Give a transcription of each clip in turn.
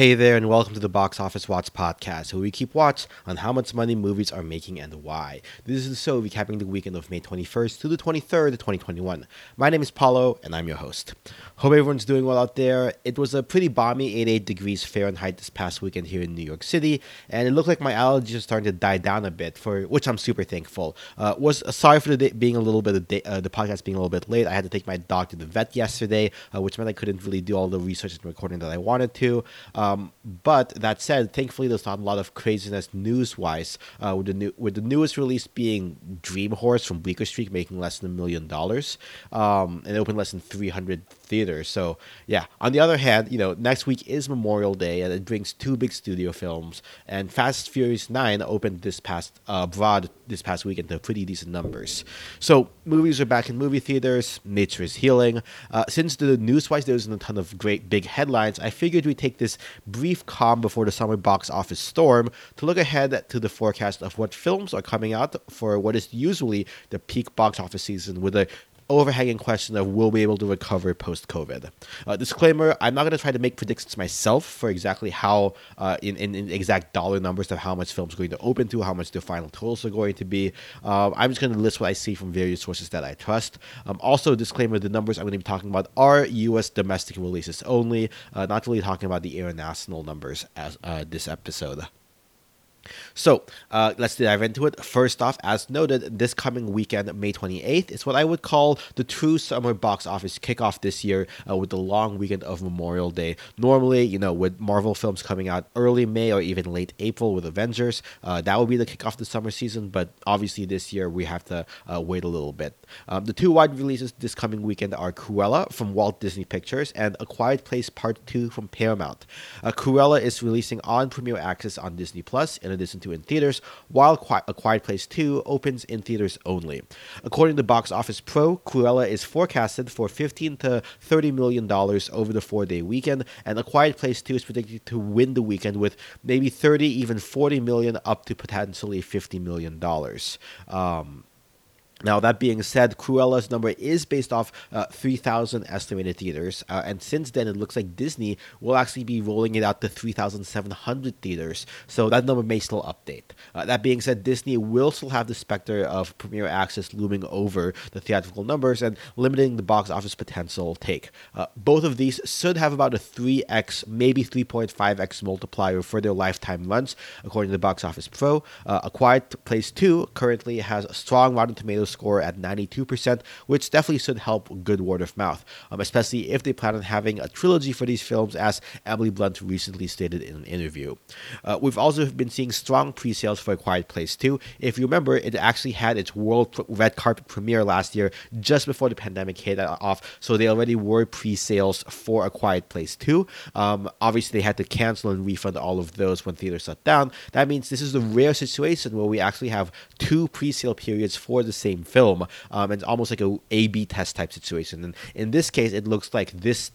Hey there, and welcome to the Box Office Watch podcast, where we keep watch on how much money movies are making and why. This is the show recapping the weekend of May 21st to the 23rd of 2021. My name is Paulo, and I'm your host. Hope everyone's doing well out there. It was a pretty balmy 88 degrees Fahrenheit this past weekend here in New York City, and it looked like my allergies are starting to die down a bit, for which I'm super thankful. Sorry for the day being a little bit the podcast being a little bit late. I had to take my dog to the vet yesterday, which meant I couldn't really do all the research and recording that I wanted to. But that said, thankfully there's not a lot of craziness news-wise, with the newest release being Dream Horse from Bleecker Street making less than $1 million, and opened less than 300 theaters. So yeah, on the other hand, next week is Memorial Day, and it brings two big studio films, and Fast Furious 9 opened this past weekend to pretty decent numbers. So movies are back in movie theaters, nature is healing. Since the news-wise there isn't a ton of great big headlines, I figured we'd take this brief calm before the summer box office storm to look ahead to the forecast of what films are coming out for what is usually the peak box office season, with the overhanging question of will we be able to recover post-COVID. Disclaimer, I'm not going to try to make predictions myself for exactly how, in exact dollar numbers of how much films are going to open to, how much the final totals are going to be. I'm just going to list what I see from various sources that I trust. Also, disclaimer, the numbers I'm going to be talking about are U.S. domestic releases only, not really talking about the international numbers as this episode. So let's dive into it. First off, as noted, this coming weekend, May 28th, is what I would call the true summer box office kickoff this year, with the long weekend of Memorial Day. Normally, with Marvel films coming out early May or even late April with Avengers, that would be the kickoff of the summer season, but obviously this year we have to wait a little bit. The two wide releases this coming weekend are Cruella from Walt Disney Pictures and A Quiet Place Part 2 from Paramount. Cruella is releasing on Premier Access on Disney Plus in addition to in theaters, while A Quiet Place 2 opens in theaters only. According to Box Office Pro, Cruella is forecasted for $15 to $30 million over the four-day weekend, and A Quiet Place 2 is predicted to win the weekend with maybe $30, even $40 million, up to potentially $50 million. Now, that being said, Cruella's number is based off 3,000 estimated theaters, and since then it looks like Disney will actually be rolling it out to 3,700 theaters, so that number may still update. That being said, Disney will still have the specter of Premier Access looming over the theatrical numbers and limiting the box office potential take. Both of these should have about a 3x, maybe 3.5x multiplier for their lifetime runs, according to Box Office Pro. A Quiet Place 2 currently has a strong Rotten Tomatoes score at 92%, which definitely should help good word of mouth, especially if they plan on having a trilogy for these films, as Emily Blunt recently stated in an interview. We've also been seeing strong pre-sales for A Quiet Place 2. If you remember, it actually had its world red carpet premiere last year just before the pandemic hit off, so they already were pre-sales for A Quiet Place 2. Obviously, they had to cancel and refund all of those when theaters shut down. That means this is the rare situation where we actually have two pre-sale periods for the same film, and it's almost like an A-B test type situation. And in this case, it looks like this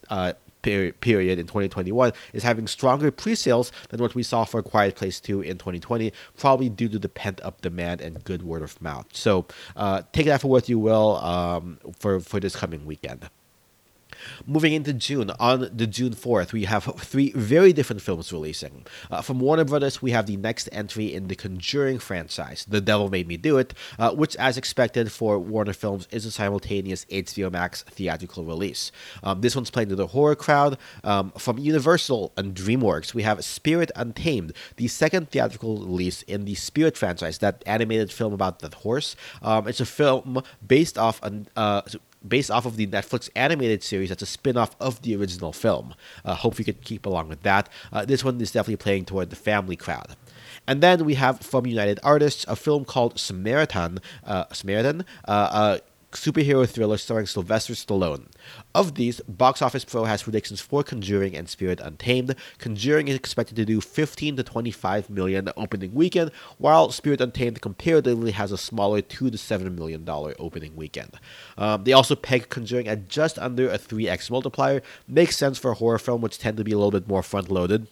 period in 2021 is having stronger pre-sales than what we saw for A Quiet Place 2 in 2020, probably due to the pent-up demand and good word of mouth. So take that for what you will for this coming weekend. Moving into June, on the June 4th, we have three very different films releasing. From Warner Bros., we have the next entry in the Conjuring franchise, The Devil Made Me Do It, which, as expected for Warner Films, is a simultaneous HBO Max theatrical release. This one's playing to the horror crowd. From Universal and DreamWorks, we have Spirit Untamed, the second theatrical release in the Spirit franchise, that animated film about that horse. It's a film based off of the Netflix animated series that's a spin-off of the original film. Hope you could keep along with that. This one is definitely playing toward the family crowd. And then we have, from United Artists, a film called Samaritan, superhero thriller starring Sylvester Stallone. Of these, Box Office Pro has predictions for Conjuring and Spirit Untamed. Conjuring is expected to do $15 to $25 million opening weekend, while Spirit Untamed comparatively has a smaller $2 to $7 million opening weekend. They also peg Conjuring at just under a 3x multiplier. Makes sense for a horror film, which tend to be a little bit more front-loaded.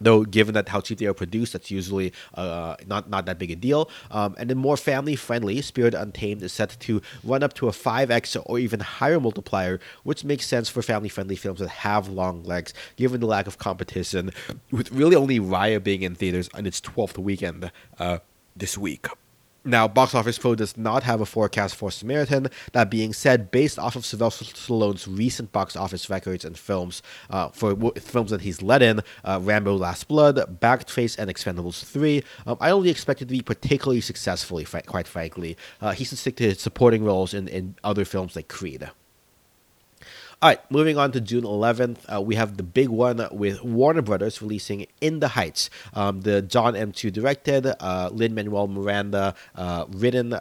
Though, given that how cheap they are produced, that's usually not that big a deal. And then more family-friendly, Spirit Untamed is set to run up to a 5x or even higher multiplier, which makes sense for family-friendly films that have long legs, given the lack of competition, with really only Raya being in theaters on its 12th weekend this week. Now, Box Office Pro does not have a forecast for Samaritan. That being said, based off of Sylvester Stallone's recent box office records and films, films that he's led in, Rambo Last Blood, Backtrace, and Expendables 3, I don't really expect it to be particularly successful, quite frankly. He should stick to his supporting roles in other films like Creed. All right, moving on to June 11th, we have the big one with Warner Bros. Releasing In the Heights, the John M. Chu directed, Lin-Manuel Miranda written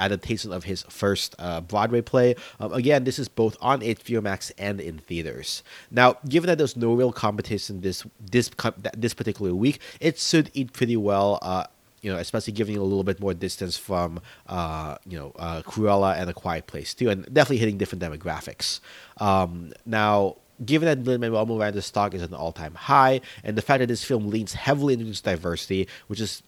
adaptation of his first Broadway play. Again, this is both on HBO Max and in theaters. Now, given that there's no real competition this particular week, it should eat pretty well. Especially giving a little bit more distance from, Cruella and A Quiet Place too, and definitely hitting different demographics. Now, given that Lin-Manuel Miranda's stock is at an all-time high, and the fact that this film leans heavily into diversity, which is,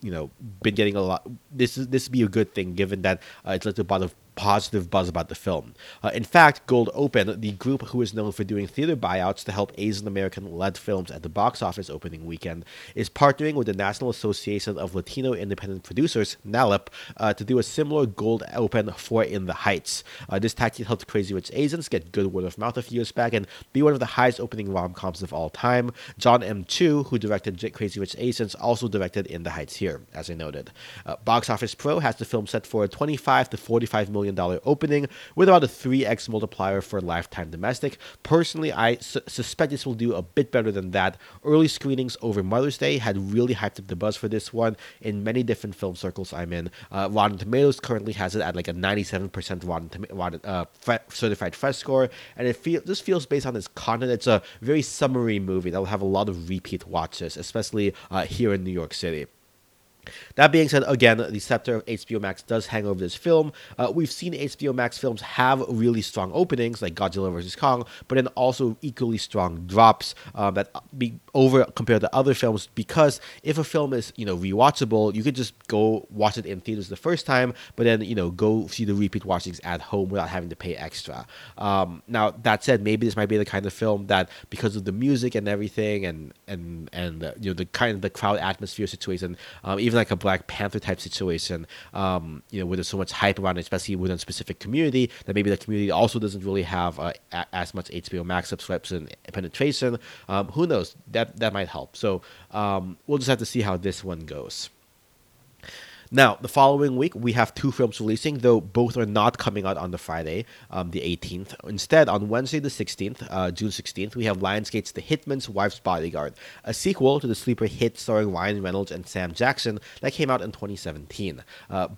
been getting a lot. This would be a good thing, given that it's led to a lot of positive buzz about the film. In fact, Gold Open, the group who is known for doing theater buyouts to help Asian American-led films at the box office opening weekend, is partnering with the National Association of Latino Independent Producers, NALIP, to do a similar Gold Open for In the Heights. This tactic helped Crazy Rich Asians get good word of mouth a few years back and be one of the highest opening rom-coms of all time. John M. Chu, who directed Crazy Rich Asians, also directed In the Heights here, as I noted. Box Office Pro has the film set for a $25 to $45 million opening with about a 3x multiplier for Lifetime domestic. Personally, I suspect this will do a bit better than that. Early screenings over Mother's Day had really hyped up the buzz for this one in many different film circles I'm in. Rotten Tomatoes currently has it at like a 97% certified fresh score, and this feels based on its content. It's a very summery movie that will have a lot of repeat watches, especially here in New York City. That being said, again, the scepter of HBO Max does hang over this film. We've seen HBO Max films have really strong openings, like Godzilla vs. Kong, but then also equally strong drops that be over compared to other films, because if a film is, rewatchable, you could just go watch it in theaters the first time, but then, go see the repeat watchings at home without having to pay extra. Now, that said, maybe this might be the kind of film that, because of the music and everything and the kind of the crowd atmosphere situation, even like a Black Panther type situation, where there's so much hype around it, especially within a specific community, that maybe the community also doesn't really have as much HBO Max subscription penetration. Who knows? That might help. So we'll just have to see how this one goes. Now, the following week, we have two films releasing, though both are not coming out on the Friday, the 18th. Instead, on Wednesday, the 16th, June 16th, we have Lionsgate's The Hitman's Wife's Bodyguard, a sequel to the sleeper hit starring Ryan Reynolds and Sam Jackson that came out in 2017.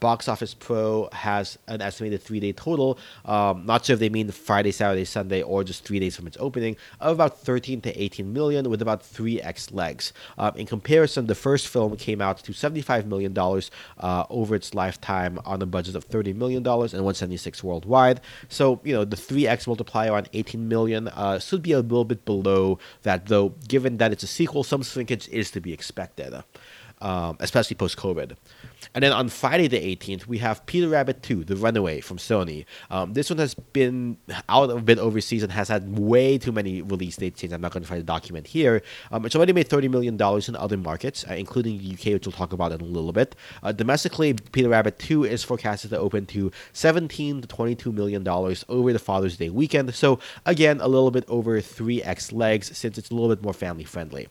Box Office Pro has an estimated 3-day total, not sure if they mean Friday, Saturday, Sunday, or just 3 days from its opening, of about 13 to 18 million, with about 3x legs. In comparison, the first film came out to $75 million, over its lifetime on a budget of $30 million and 176 worldwide. So, the 3x multiplier on 18 million should be a little bit below that, though, given that it's a sequel, some shrinkage is to be expected, especially post-COVID. And then on Friday the 18th, we have Peter Rabbit 2, The Runaway from Sony. This one has been out a bit overseas and has had way too many release dates changed. I'm not going to try to document here. It's already made $30 million in other markets, including the UK, which we'll talk about in a little bit. Domestically, Peter Rabbit 2 is forecasted to open to $17 to $22 million over the Father's Day weekend. So again, a little bit over 3x legs, since it's a little bit more family friendly.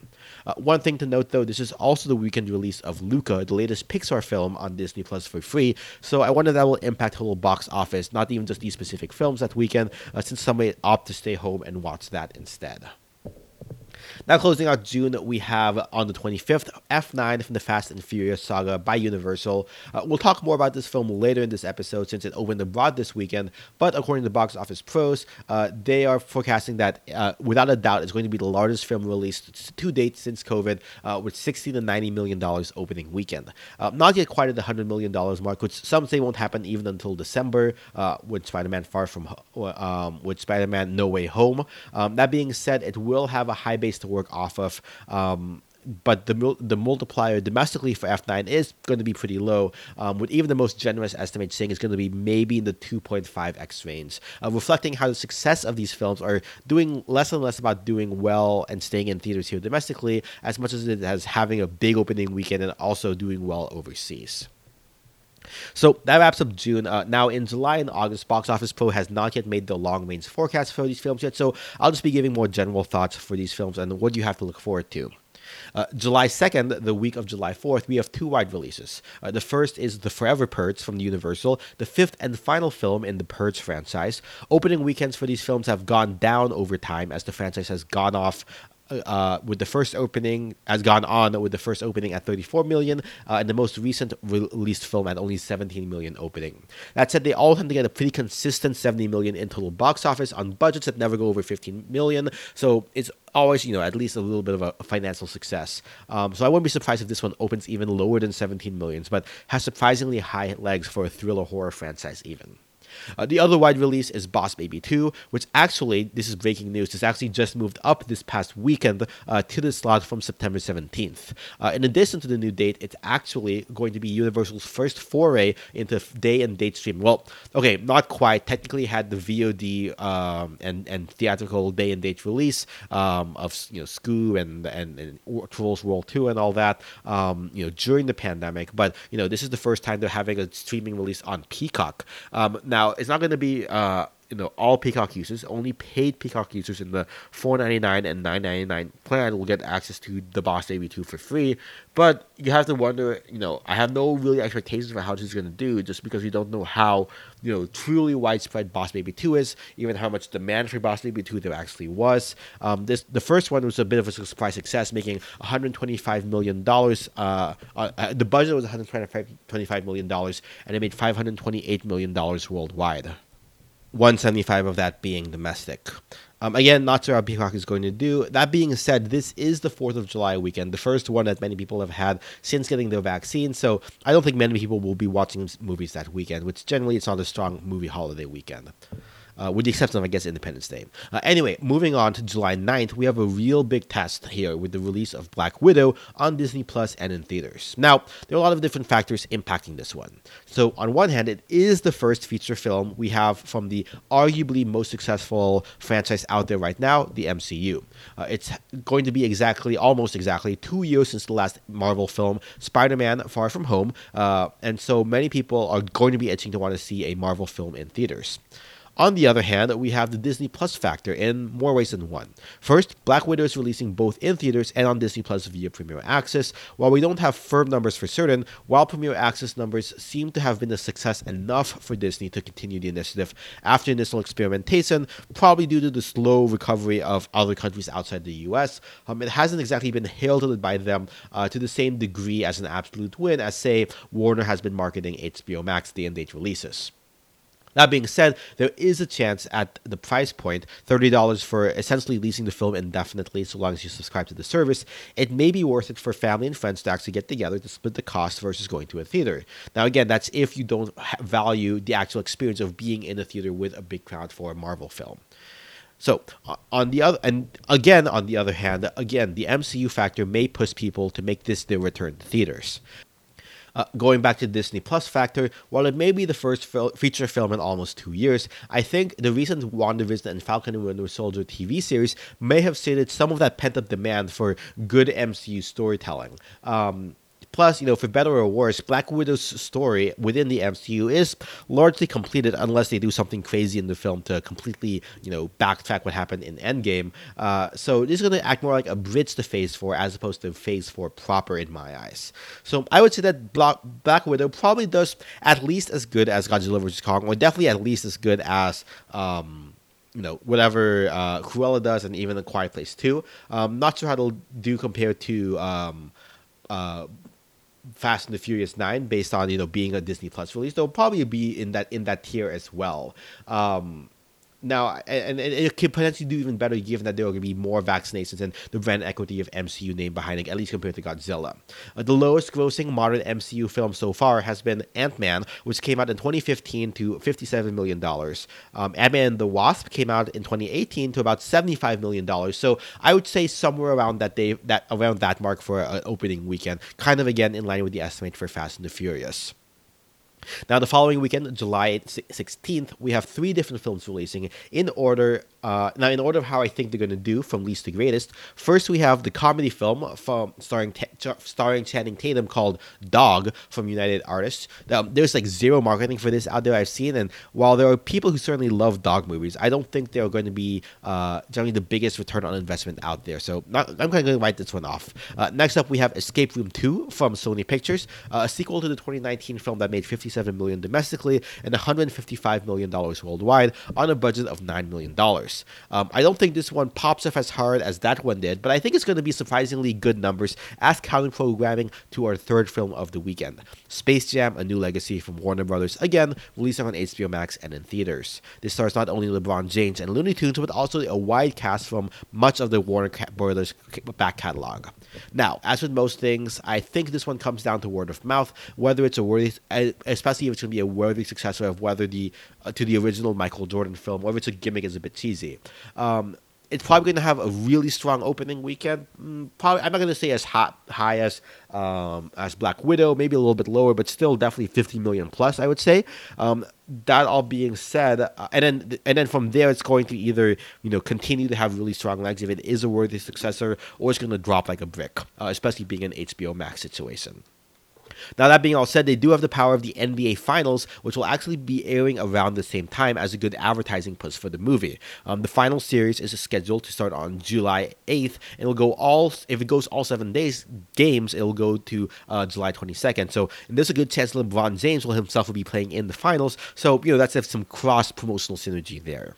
One thing to note, though, this is also the weekend release of Luca, the latest Pixar film on Disney Plus for free, so I wonder that will impact total box office, not even just these specific films that weekend, since some may opt to stay home and watch that instead. Now, closing out June, we have on the 25th, F9 from the Fast and Furious saga by Universal. We'll talk more about this film later in this episode, since it opened abroad this weekend, but according to Box Office Pros, they are forecasting that, without a doubt, it's going to be the largest film released to date since COVID, with $60 to $90 million opening weekend. Not yet quite at the $100 million mark, which some say won't happen even until December, with Spider-Man No Way Home. That being said, it will have a high base to work off of but the multiplier domestically for F9 is going to be pretty low, with even the most generous estimate saying it's going to be maybe in the 2.5x range, reflecting how the success of these films are doing less and less about doing well and staying in theaters here domestically as much as it has having a big opening weekend and also doing well overseas. So that wraps up June. Now, in July and August, Box Office Pro has not yet made the long-range forecast for these films yet, so I'll just be giving more general thoughts for these films and what you have to look forward to. July 2nd, the week of July 4th, we have two wide releases. The first is The Forever Purge from Universal, the fifth and final film in the Purge franchise. Opening weekends for these films have gone down over time as the franchise has gone off with the first opening has gone on with the first opening at $34 million and the most recent released film at only $17 million opening. That said, they all tend to get a pretty consistent $70 million in total box office on budgets that never go over $15 million. So it's always, you know, at least a little bit of a financial success. So I wouldn't be surprised if this one opens even lower than $17 million, but has surprisingly high legs for a thriller horror franchise even. The other wide release is Boss Baby 2, which actually, this is breaking news, this actually just moved up this past weekend to the slot from September 17th. In addition to the new date, it's actually going to be Universal's first foray into day and date streaming. Well, okay, not quite. Technically had the VOD and theatrical day and date release of, you know, Scoo and Trolls World 2 and all that, you know, during the pandemic. But, you know, this is the first time they're having a streaming release on Peacock. Now, it's not going to be all Peacock users. Only paid Peacock users in the $4.99 and $9.99 plan will get access to the Boss Baby 2 for free. But you have to wonder, you know, I have no really expectations for how this is going to do, just because we don't know how, you know, truly widespread Boss Baby 2 is, even how much demand for Boss Baby 2 there actually was. The first one was a bit of a surprise success, making $125 million. The budget was $125 million, and it made $528 million worldwide. 175 of that being domestic. Again, not sure how Peacock is going to do. That being said, this is the 4th of July weekend, the first one that many people have had since getting their vaccine, so I don't think many people will be watching movies that weekend, which generally it's not a strong movie holiday weekend. With the exception of, I guess, Independence Day. Anyway, moving on to July 9th, we have a real big test here with the release of Black Widow on Disney Plus and in theaters. Now, there are a lot of different factors impacting this one. So, on one hand, it is the first feature film we have from the arguably most successful franchise out there right now, the MCU. It's going to be almost exactly 2 years since the last Marvel film, Spider-Man Far From Home, and so many people are going to be itching to want to see a Marvel film in theaters. On the other hand, we have the Disney Plus factor in more ways than one. First, Black Widow is releasing both in theaters and on Disney Plus via Premier Access. While we don't have firm numbers for certain, while Premier Access numbers seem to have been a success enough for Disney to continue the initiative after initial experimentation, probably due to the slow recovery of other countries outside the U.S., it hasn't exactly been heralded by them to the same degree as an absolute win as, say, Warner has been marketing HBO Max day-and-date releases. That being said, there is a chance at the price point, $30 for essentially leasing the film indefinitely so long as you subscribe to the service, it may be worth it for family and friends to actually get together to split the cost versus going to a theater. Now again, that's if you don't value the actual experience of being in a theater with a big crowd for a Marvel film. So, on the other hand, the MCU factor may push people to make this their return to theaters. Going back to the Disney Plus factor, while it may be the first feature film in almost 2 years, I think the recent WandaVision and Falcon and Winter Soldier TV series may have sated some of that pent-up demand for good MCU storytelling. Plus, you know, for better or worse, Black Widow's story within the MCU is largely completed unless they do something crazy in the film to completely, you know, backtrack what happened in Endgame. So this is going to act more like a bridge to Phase 4 as opposed to Phase 4 proper in my eyes. So I would say that Black Widow probably does at least as good as Godzilla vs. Kong, or definitely at least as good as... whatever Cruella does, and even A Quiet Place 2. Not sure how it'll do compared to... Fast and the Furious 9, based on, you know, being a Disney Plus release, they'll probably be in that tier as well. Now, and it could potentially do even better given that there are going to be more vaccinations and the brand equity of MCU name behind it, at least compared to Godzilla. The lowest grossing modern MCU film so far has been Ant-Man, which came out in 2015 to $57 million. Ant-Man and the Wasp came out in 2018 to about $75 million. So I would say somewhere around that mark for an opening weekend, kind of again in line with the estimate for Fast and the Furious. Now, the following weekend, July 16th, we have three different films releasing in order. Now, in order of how I think they're going to do, from least to greatest. First, we have the comedy film starring Channing Tatum called Dog from United Artists. Now, there's like zero marketing for this out there I've seen, and while there are people who certainly love dog movies, I don't think they're going to be generally the biggest return on investment out there. So I'm going to write this one off. Next up, we have Escape Room 2 from Sony Pictures, a sequel to the 2019 film that made $57 million domestically and $155 million worldwide on a budget of $9 million. I don't think this one pops off as hard as that one did, but I think it's going to be surprisingly good numbers as counter-programming to our third film of the weekend, Space Jam: A New Legacy from Warner Bros., again releasing on HBO Max and in theaters. This stars not only LeBron James and Looney Tunes, but also a wide cast from much of the Warner Bros. Back catalog. Now, as with most things, I think this one comes down to word of mouth, whether it's a worthy, especially if it's going to be a worthy successor of whether to the original Michael Jordan film, or if it's a gimmick is a bit cheesy. It's probably going to have a really strong opening weekend. Probably, I'm not going to say as high as Black Widow, maybe a little bit lower, but still definitely 50 million plus, I would say. That all being said, and then from there, it's going to either continue to have really strong legs if it is a worthy successor, or it's going to drop like a brick, especially being an HBO Max situation. Now, that being all said, they do have the power of the NBA Finals, which will actually be airing around the same time as a good advertising push for the movie. The final series is scheduled to start on July 8th, and it'll go all 7 days games. It'll go to July 22nd. So, and there's a good chance LeBron James will himself be playing in the finals. So, that's some cross promotional synergy there.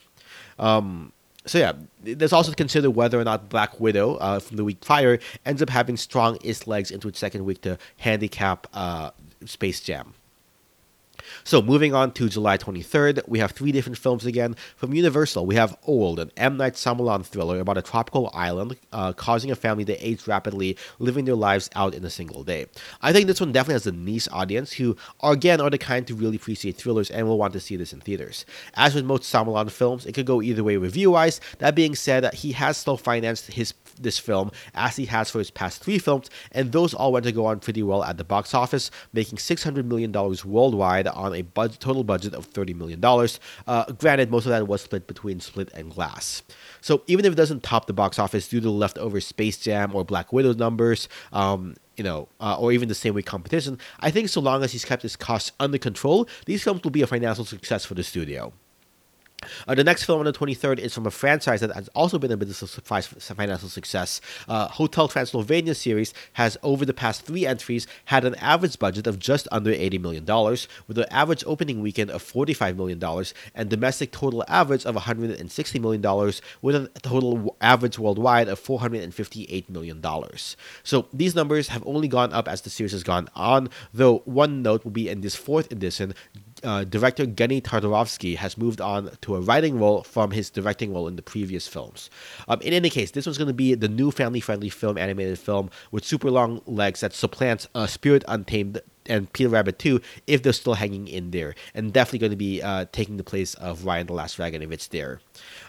So yeah, there's also to consider whether or not Black Widow from the week prior ends up having strong its legs into its second week to handicap Space Jam. So moving on to July 23rd, we have three different films again from Universal. We have Old, an M. Night Shyamalan thriller about a tropical island causing a family to age rapidly, living their lives out in a single day. I think this one definitely has a niche audience who, are the kind to really appreciate thrillers and will want to see this in theaters. As with most Shyamalan films, it could go either way review-wise. That being said, he has still financed this film as he has for his past three films, and those all went to go on pretty well at the box office, making $600 million worldwide on a total budget of $30 million. Granted, most of that was split and Glass. So even if it doesn't top the box office due to the leftover Space Jam or Black Widow numbers, or even the same week competition, I think so long as he's kept his costs under control, these films will be a financial success for the studio. The next film on the 23rd is from a franchise that has also been a bit of a financial success. Hotel Transylvania series has, over the past three entries, had an average budget of just under $80 million, with an average opening weekend of $45 million, and domestic total average of $160 million, with a total average worldwide of $458 million. So these numbers have only gone up as the series has gone on, though one note will be in this fourth edition, director Genndy Tartakovsky has moved on to a writing role from his directing role in the previous films. In any case, this one's going to be the new family-friendly animated film with super long legs that supplants Spirit Untamed and Peter Rabbit 2 if they're still hanging in there, and definitely going to be taking the place of Ryan the Last Dragon if it's there.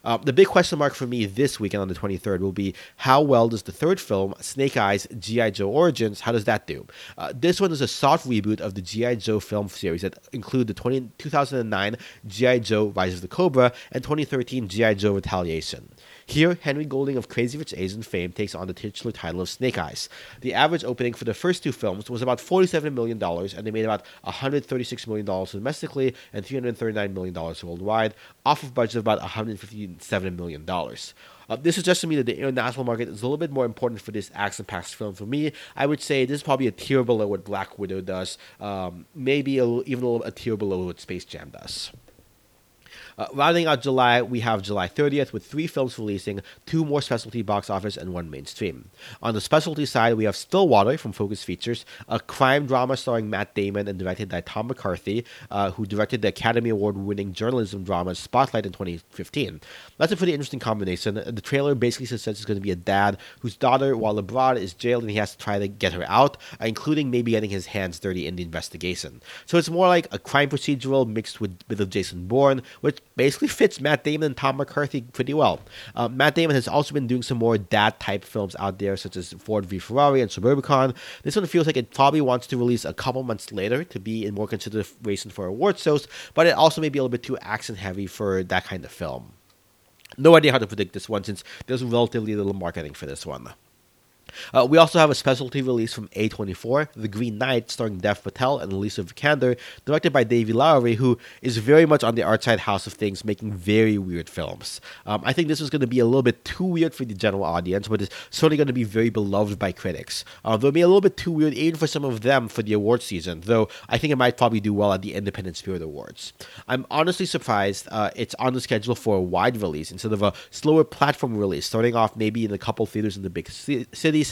The big question mark for me this weekend on the 23rd will be how well does the third film, Snake Eyes G.I. Joe Origins, how does that do? This one is a soft reboot of the G.I. Joe film series that include the 2009 G.I. Joe Rise of the Cobra and 2013 G.I. Joe Retaliation. Here, Henry Golding of Crazy Rich Asians fame takes on the titular title of Snake Eyes. The average opening for the first two films was about $47 million, and they made about $136 million domestically and $339 million worldwide, off of budget of about $157 million. This suggests to me that the international market is a little bit more important for this action-packed film for me. I would say this is probably a tier below what Black Widow does, maybe even a tier below what Space Jam does. Rounding out July, we have July 30th with 3 films releasing, 2 more specialty box office and 1 mainstream. On the specialty side, we have Stillwater from Focus Features, a crime drama starring Matt Damon and directed by Tom McCarthy, who directed the Academy Award-winning journalism drama Spotlight in 2015. That's a pretty interesting combination. The trailer basically says it's going to be a dad whose daughter, while abroad, is jailed and he has to try to get her out, including maybe getting his hands dirty in the investigation. So it's more like a crime procedural mixed with a bit of Jason Bourne, which basically fits Matt Damon and Tom McCarthy pretty well. Matt Damon has also been doing some more dad-type films out there, such as Ford v Ferrari and Suburbicon. This one feels like it probably wants to release a couple months later to be in more consideration for award shows, but it also may be a little bit too action-heavy for that kind of film. No idea how to predict this one since there's relatively little marketing for this one. We also have a specialty release from A24, The Green Knight, starring Dev Patel and Alicia Vikander, directed by Davey Lowery, who is very much on the art side house of things, making very weird films. I think this is going to be a little bit too weird for the general audience, but it's certainly going to be very beloved by critics. Though it'll be a little bit too weird even for some of them for the award season, though I think it might probably do well at the Independent Spirit Awards. I'm honestly surprised it's on the schedule for a wide release instead of a slower platform release, starting off maybe in a couple theaters in the big cities,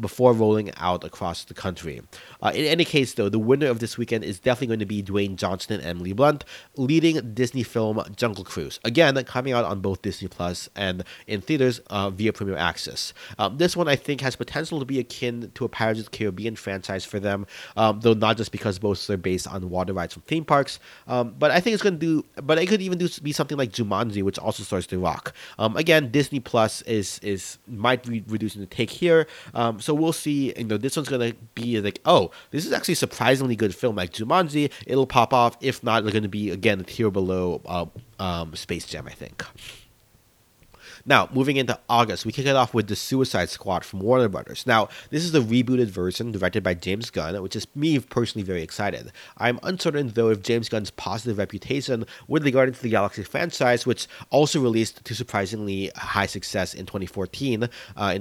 before rolling out across the country. In any case, though, the winner of this weekend is definitely going to be Dwayne Johnson and Emily Blunt, leading Disney film Jungle Cruise. Again, coming out on both Disney Plus and in theaters via Premier Access. This one, I think, has potential to be akin to a Pirates of the Caribbean franchise for them, though not just because both are based on water rides from theme parks. But I think it's going to do. But it could even be something like Jumanji, which also stars The Rock. Again, Disney Plus might be reducing the take here, so we'll see. This one's gonna be like, oh, this is actually a surprisingly good film like Jumanji. It'll pop off. If not, they're gonna be again a tier below Space Jam, I think. Now, moving into August, we kick it off with The Suicide Squad from Warner Bros. Now, this is the rebooted version directed by James Gunn, which is me personally very excited. I'm uncertain, though, if James Gunn's positive reputation with regard to the Galaxy franchise, which also released to surprisingly high success in 2014 in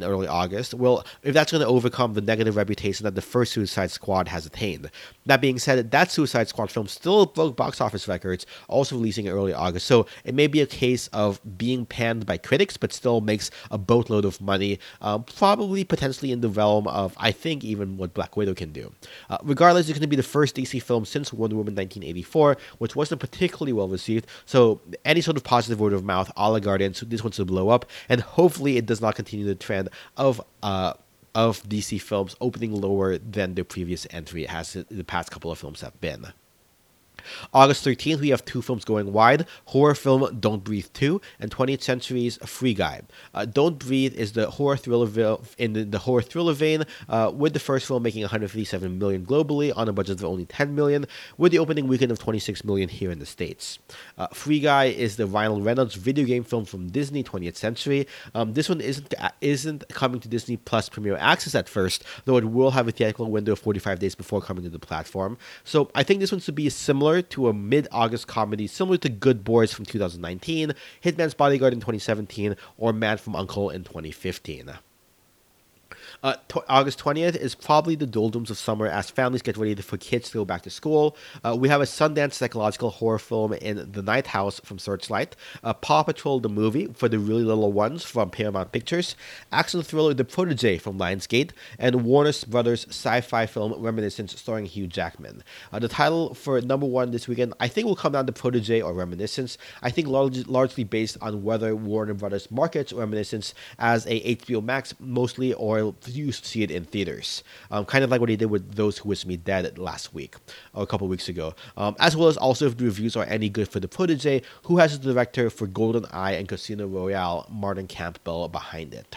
early August, if that's going to overcome the negative reputation that the first Suicide Squad has attained. That being said, that Suicide Squad film still broke box office records, also releasing in early August, so it may be a case of being panned by critics, but still makes a boatload of money, probably potentially in the realm of, I think, even what Black Widow can do. Regardless, it's going to be the first DC film since Wonder Woman 1984, which wasn't particularly well received, so any sort of positive word of mouth a la Guardians, this one's to blow up, and hopefully it does not continue the trend of DC films opening lower than their previous entry has the past couple of films have been. August 13th, we have 2 films going wide, horror film Don't Breathe 2 and 20th Century's Free Guy. Don't Breathe is the horror thriller in the horror thriller vein, with the first film making $137 million globally on a budget of only $10 million, with the opening weekend of $26 million here in the States. Free Guy is the Ryan Reynolds video game film from Disney 20th Century. This one isn't coming to Disney Plus Premier Access at first, though it will have a theatrical window of 45 days before coming to the platform. So I think this one should be similar to a mid-August comedy similar to Good Boys from 2019, Hitman's Bodyguard in 2017, or Man from U.N.C.L.E. in 2015. August 20th is probably the doldrums of summer as families get ready for kids to go back to school. We have a Sundance psychological horror film in The Night House from Searchlight, Paw Patrol the movie for the really little ones from Paramount Pictures, action thriller The Protégé from Lionsgate, and Warner Brothers sci-fi film Reminiscence starring Hugh Jackman. The title for number one this weekend I think will come down to Protégé or Reminiscence, I think largely based on whether Warner Brothers markets Reminiscence as a HBO Max mostly or you see it in theaters, kind of like what he did with Those Who Wish Me Dead last week or a couple weeks ago, as well as also if the reviews are any good for The Protégé, who has the director for GoldenEye and Casino Royale, Martin Campbell, behind it.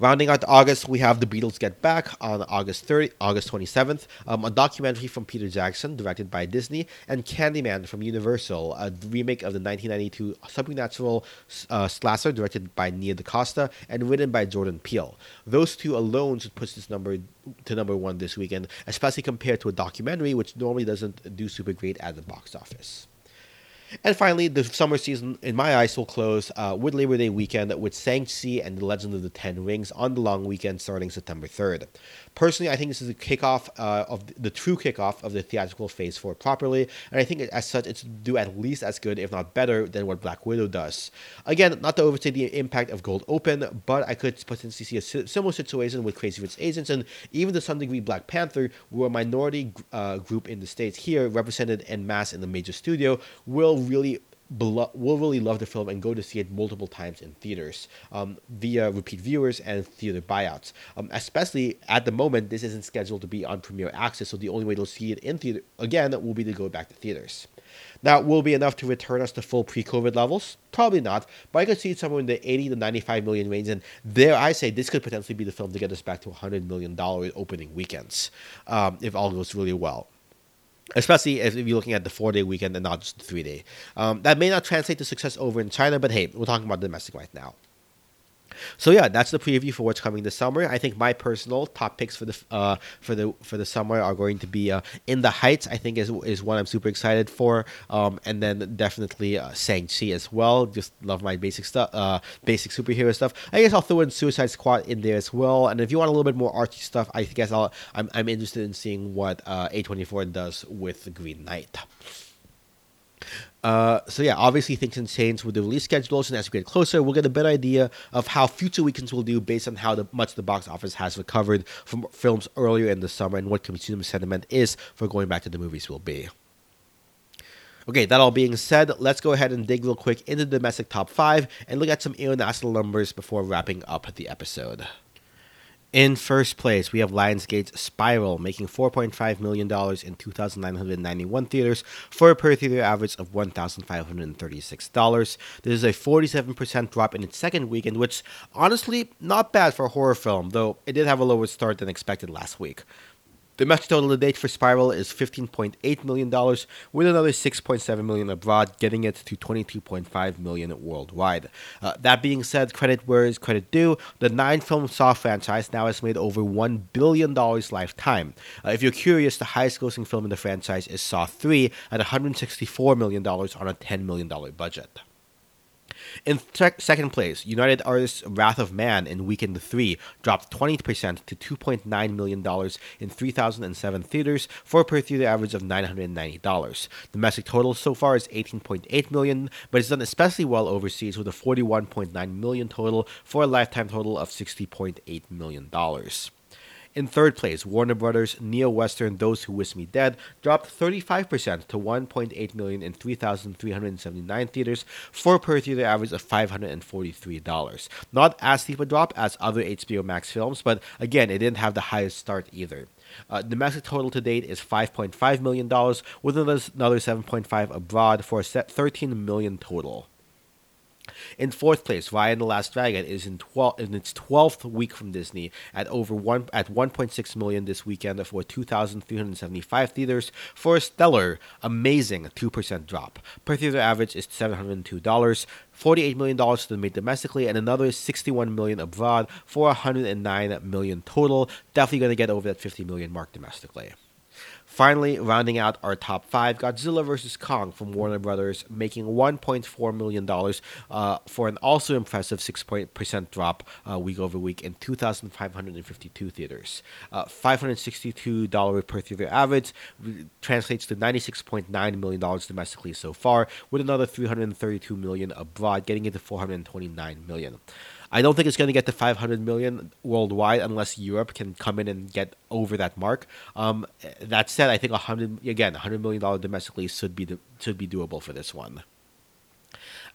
Rounding out August, we have The Beatles Get Back on August 27th, a documentary from Peter Jackson, directed by Disney, and Candyman from Universal, a remake of the 1992 supernatural slasher, directed by Nia DaCosta and written by Jordan Peele. Those two alone should push this number to number one this weekend, especially compared to a documentary, which normally doesn't do super great at the box office. And finally, the summer season, in my eyes, will close with Labor Day weekend with Shang-Chi and The Legend of the Ten Rings on the long weekend starting September 3rd. Personally, I think this is the kickoff of the true kickoff of the theatrical Phase 4 properly, and I think as such it's due at least as good, if not better, than what Black Widow does. Again, not to overstate the impact of Gold Open, but I could potentially see a similar situation with Crazy Rich Asians and even to some degree Black Panther, where a minority group in the States here, represented en masse in the major studio, will really love the film and go to see it multiple times in theaters via repeat viewers and theater buyouts. Especially at the moment, this isn't scheduled to be on premiere access, so the only way to see it in theater again will be to go back to theaters. Now, will be enough to return us to full pre-COVID levels? Probably not, but I could see it somewhere in the 80 to 95 million range, and there I say this could potentially be the film to get us back to $100 million opening weekends if all goes really well. Especially if you're looking at the 4-day weekend and not just the 3-day. That may not translate to success over in China, but hey, we're talking about domestic right now. So yeah, that's the preview for what's coming this summer. I think my personal top picks for the summer are going to be In the Heights. I think is one I'm super excited for, and then definitely Shang-Chi as well. Just love my basic stuff, basic superhero stuff. I guess I'll throw in Suicide Squad in there as well. And if you want a little bit more artsy stuff, I guess I'm interested in seeing what A24 does with the Green Knight. So yeah, obviously things can change with the release schedules, and as we get closer, we'll get a better idea of how future weekends will do based on how much the box office has recovered from films earlier in the summer and what consumer sentiment is for going back to the movies will be. Okay, that all being said, let's go ahead and dig real quick into the domestic top 5 and look at some international numbers before wrapping up the episode. In first place, we have Lionsgate's Spiral, making $4.5 million in 2,991 theaters for a per-theater average of $1,536. This is a 47% drop in its second weekend, which, honestly, not bad for a horror film, though it did have a lower start than expected last week. The domestic total to date for Spiral is $15.8 million, with another $6.7 million abroad, getting it to $22.5 million worldwide. That being said, credit where is credit due, the 9-film Saw franchise now has made over $1 billion lifetime. If you're curious, the highest-grossing film in the franchise is Saw 3 at $164 million on a $10 million budget. In second place, United Artists' Wrath of Man in Weekend 3 dropped 20% to $2.9 million in 3,007 theaters for a per-theater average of $990. Domestic total so far is $18.8 million, but it's done especially well overseas with a $41.9 million total for a lifetime total of $60.8 million. In third place, Warner Bros. Neo-Western Those Who Wish Me Dead dropped 35% to $1.8 million in 3,379 theaters for a per-theater average of $543. Not as steep a drop as other HBO Max films, but again, it didn't have the highest start either. Domestic total to date is $5.5 million, with another $7.5 abroad for a $13 million total. In fourth place, Raya and the Last Dragon is in its 12th week from Disney at $1.6 million this weekend for 2,375 theaters for a stellar, amazing 2% drop. Per theater average is $702, $48 million to be made domestically, and another $61 million abroad for $109 million total. Definitely going to get over that $50 million mark domestically. Finally, rounding out our top 5, Godzilla vs. Kong from Warner Bros., making $1.4 million for an also impressive 6% drop week over week in 2,552 theaters. $562 per theater average translates to $96.9 million domestically so far, with another $332 million abroad, getting it to $429 million. I don't think it's going to get to $500 million worldwide unless Europe can come in and get over that mark. That said, I think $100 million domestically should be doable for this one.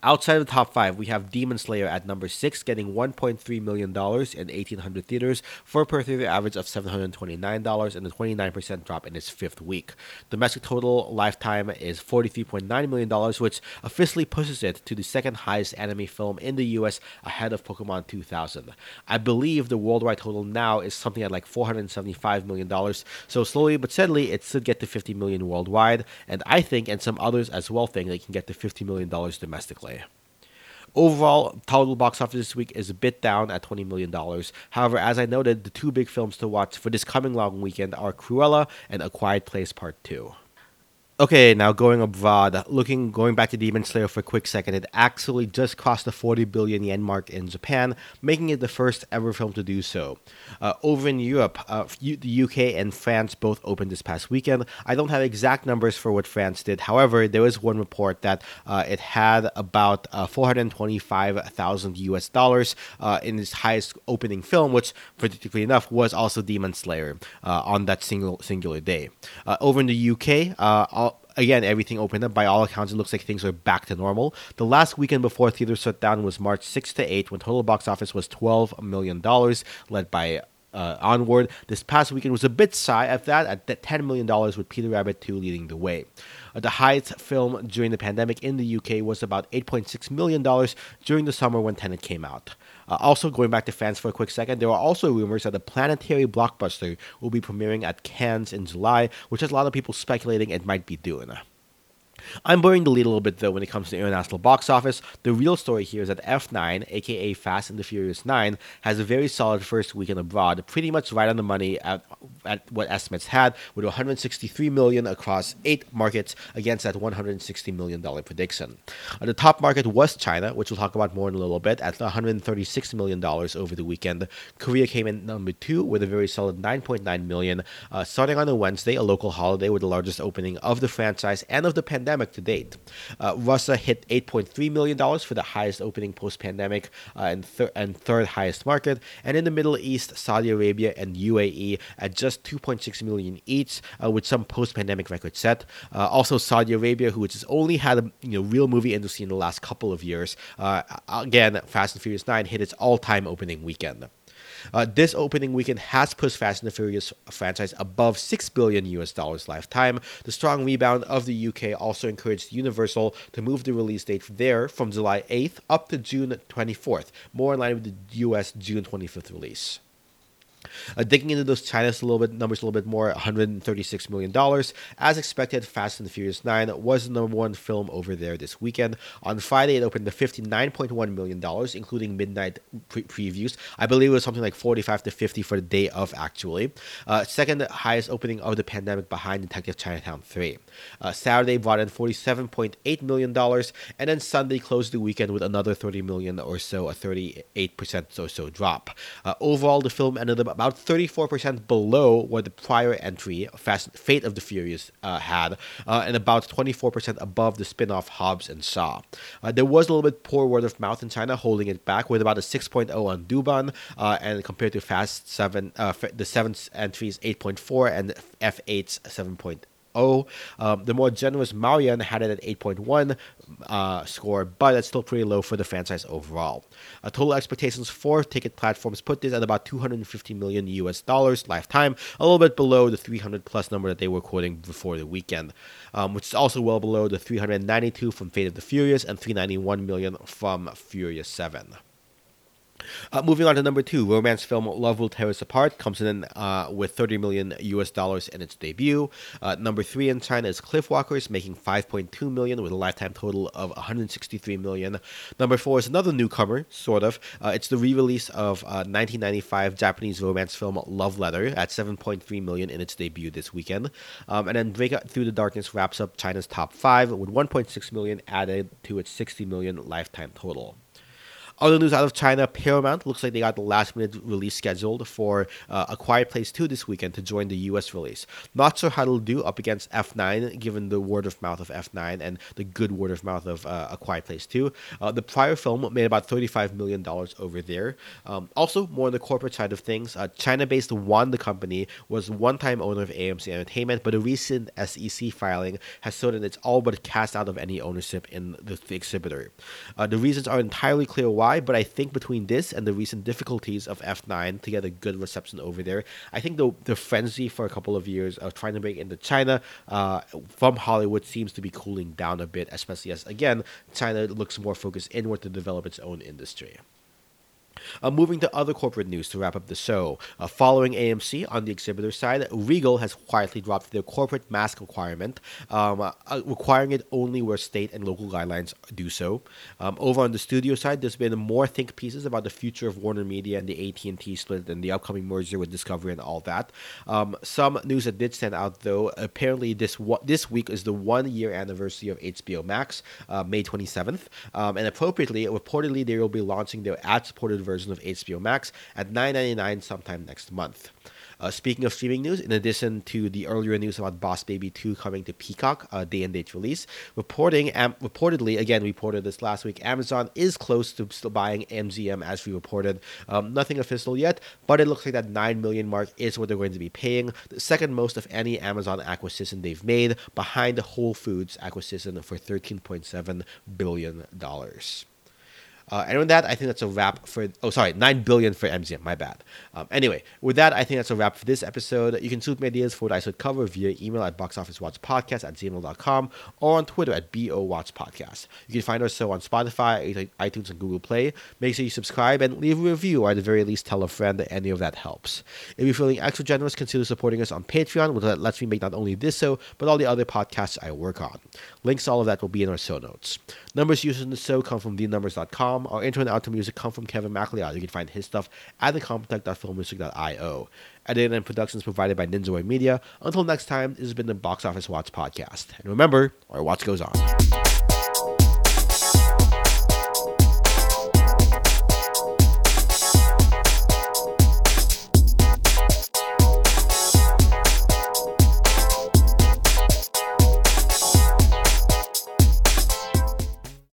Outside of the top 5, we have Demon Slayer at number 6, getting $1.3 million in 1,800 theaters for a per-theater average of $729 and a 29% drop in its fifth week. Domestic total lifetime is $43.9 million, which officially pushes it to the second highest anime film in the U.S. ahead of Pokemon 2000. I believe the worldwide total now is something at like $475 million, so slowly but steadily it should get to $50 million worldwide, and I think, and some others as well think, they can get to $50 million domestically. Overall, total box office this week is a bit down at $20 million. However, as I noted, the two big films to watch for this coming long weekend are Cruella and A Quiet Place Part 2. Okay, now going abroad, going back to Demon Slayer for a quick second, it actually just crossed the 40 billion yen mark in Japan, making it the first ever film to do so. Over in Europe, the UK and France both opened this past weekend. I don't have exact numbers for what France did. However, there is one report that it had about $425,000 in its highest opening film, which, particularly enough, was also Demon Slayer on that singular day. Over in the UK, again, everything opened up. By all accounts, it looks like things are back to normal. The last weekend before theaters shut down was March 6 to 8, when total box office was $12 million, led by Onward. This past weekend was a bit shy of that, at $10 million, with Peter Rabbit 2 leading the way. The highest film during the pandemic in the UK was about $8.6 million during the summer when Tenet came out. Also, going back to France for a quick second, there are also rumors that a planetary blockbuster will be premiering at Cannes in July, which has a lot of people speculating it might be doing. I'm burying the lead a little bit, though, when it comes to international box office. The real story here is that F9, aka Fast and the Furious 9, has a very solid first weekend abroad, pretty much right on the money at what estimates had, with $163 million across 8 markets against that $160 million prediction. The top market was China, which we'll talk about more in a little bit, at $136 million over the weekend. Korea came in number 2 with a very solid $9.9 million, starting on a Wednesday, a local holiday, with the largest opening of the franchise and of the pandemic to date. Russia hit $8.3 million for the highest opening post-pandemic and third highest market. And in the Middle East, Saudi Arabia and UAE at just $2.6 million each, with some post-pandemic records set. Also, Saudi Arabia, who has only had a real movie industry in the last couple of years. Again, Fast and Furious 9 hit its all-time opening weekend. This opening weekend has pushed Fast and the Furious franchise above $6 billion lifetime. The strong rebound of the UK also encouraged Universal to move the release date there from July 8th up to June 24th, more in line with the US June 25th release. Digging into those China's numbers a little bit more, $136 million. As expected, Fast and the Furious 9 was the number one film over there this weekend. On Friday, it opened to $59.1 million, including midnight previews. I believe it was something like 45 to 50 for the day of, actually. Second highest opening of the pandemic behind Detective Chinatown 3. Saturday brought in $47.8 million, and then Sunday closed the weekend with another $30 million or so, a 38% or so drop. Overall, the film ended up about 34% below what the prior entry, Fate of the Furious, had, and about 24% above the spin-off Hobbs and Shaw. There was a little bit poor word of mouth in China, holding it back, with about a 6.0 on Douban, and compared to Fast 7, the 7th entry's 8.4 and F8's 7.8. The more generous Marion had it at 8.1 score, but that's still pretty low for the franchise overall. Total expectations for ticket platforms put this at about $250 million lifetime, a little bit below the 300 plus number that they were quoting before the weekend, which is also well below the 392 from Fate of the Furious and 391 million from Furious 7. Moving on to number 2, romance film Love Will Tear Us Apart comes in with $30 million in its debut. Number 3 in China is Cliff Walkers, making $5.2 million with a lifetime total of $163 million. Number 4 is another newcomer, sort of. It's the re-release of 1995 Japanese romance film Love Letter at $7.3 million in its debut this weekend. And then Breakout Through the Darkness wraps up China's top 5 with $1.6 million added to its $60 million lifetime total. Other news out of China, Paramount looks like they got the last-minute release scheduled for A Quiet Place 2 this weekend to join the U.S. release. Not sure how it'll do up against F9, given the word of mouth of F9 and the good word of mouth of A Quiet Place 2. The prior film made about $35 million over there. Also, more on the corporate side of things, China-based Wanda Company was one-time owner of AMC Entertainment, but a recent SEC filing has shown that it's all but cast out of any ownership in the exhibitor. The reasons are entirely clear why, but I think between this and the recent difficulties of F9 to get a good reception over there, I think the frenzy for a couple of years of trying to break into China from Hollywood seems to be cooling down a bit, especially as, again, China looks more focused inward to develop its own industry. Moving to other corporate news to wrap up the show. Following AMC, on the exhibitor side, Regal has quietly dropped their corporate mask requirement, requiring it only where state and local guidelines do so. Over on the studio side, there's been more think pieces about the future of Warner Media and the AT&T split and the upcoming merger with Discovery and all that. Some news that did stand out, though, apparently this week is the one-year anniversary of HBO Max, May 27th, and appropriately, reportedly, they will be launching their ad-supported version of HBO Max at $9.99 sometime next month. Speaking of streaming news, in addition to the earlier news about Boss Baby 2 coming to Peacock, day and date release, reported this last week, Amazon is close to still buying MGM as we reported. Nothing official yet, but it looks like that $9 million mark is what they're going to be paying, the second most of any Amazon acquisition they've made, behind the Whole Foods acquisition for $13.7 billion. And with that, I think that's a wrap for... Oh, sorry, $9 billion for MGM, my bad. Anyway, with that, I think that's a wrap for this episode. You can shoot me ideas for what I should cover via email at boxofficewatchpodcast@gmail.com or on Twitter at BOWatchPodcast. You can find our show on Spotify, iTunes, and Google Play. Make sure you subscribe and leave a review, or at the very least tell a friend that any of that helps. If you're feeling extra generous, consider supporting us on Patreon, which lets me make not only this show, but all the other podcasts I work on. Links to all of that will be in our show notes. Numbers used in the show come from thenumbers.com. Our intro and outro music come from Kevin MacLeod. You can find his stuff at thecomptech.filmmusic.io. Editing and productions provided by Ninjaoy Media. Until next time, this has been the Box Office Watch Podcast. And remember, our watch goes on.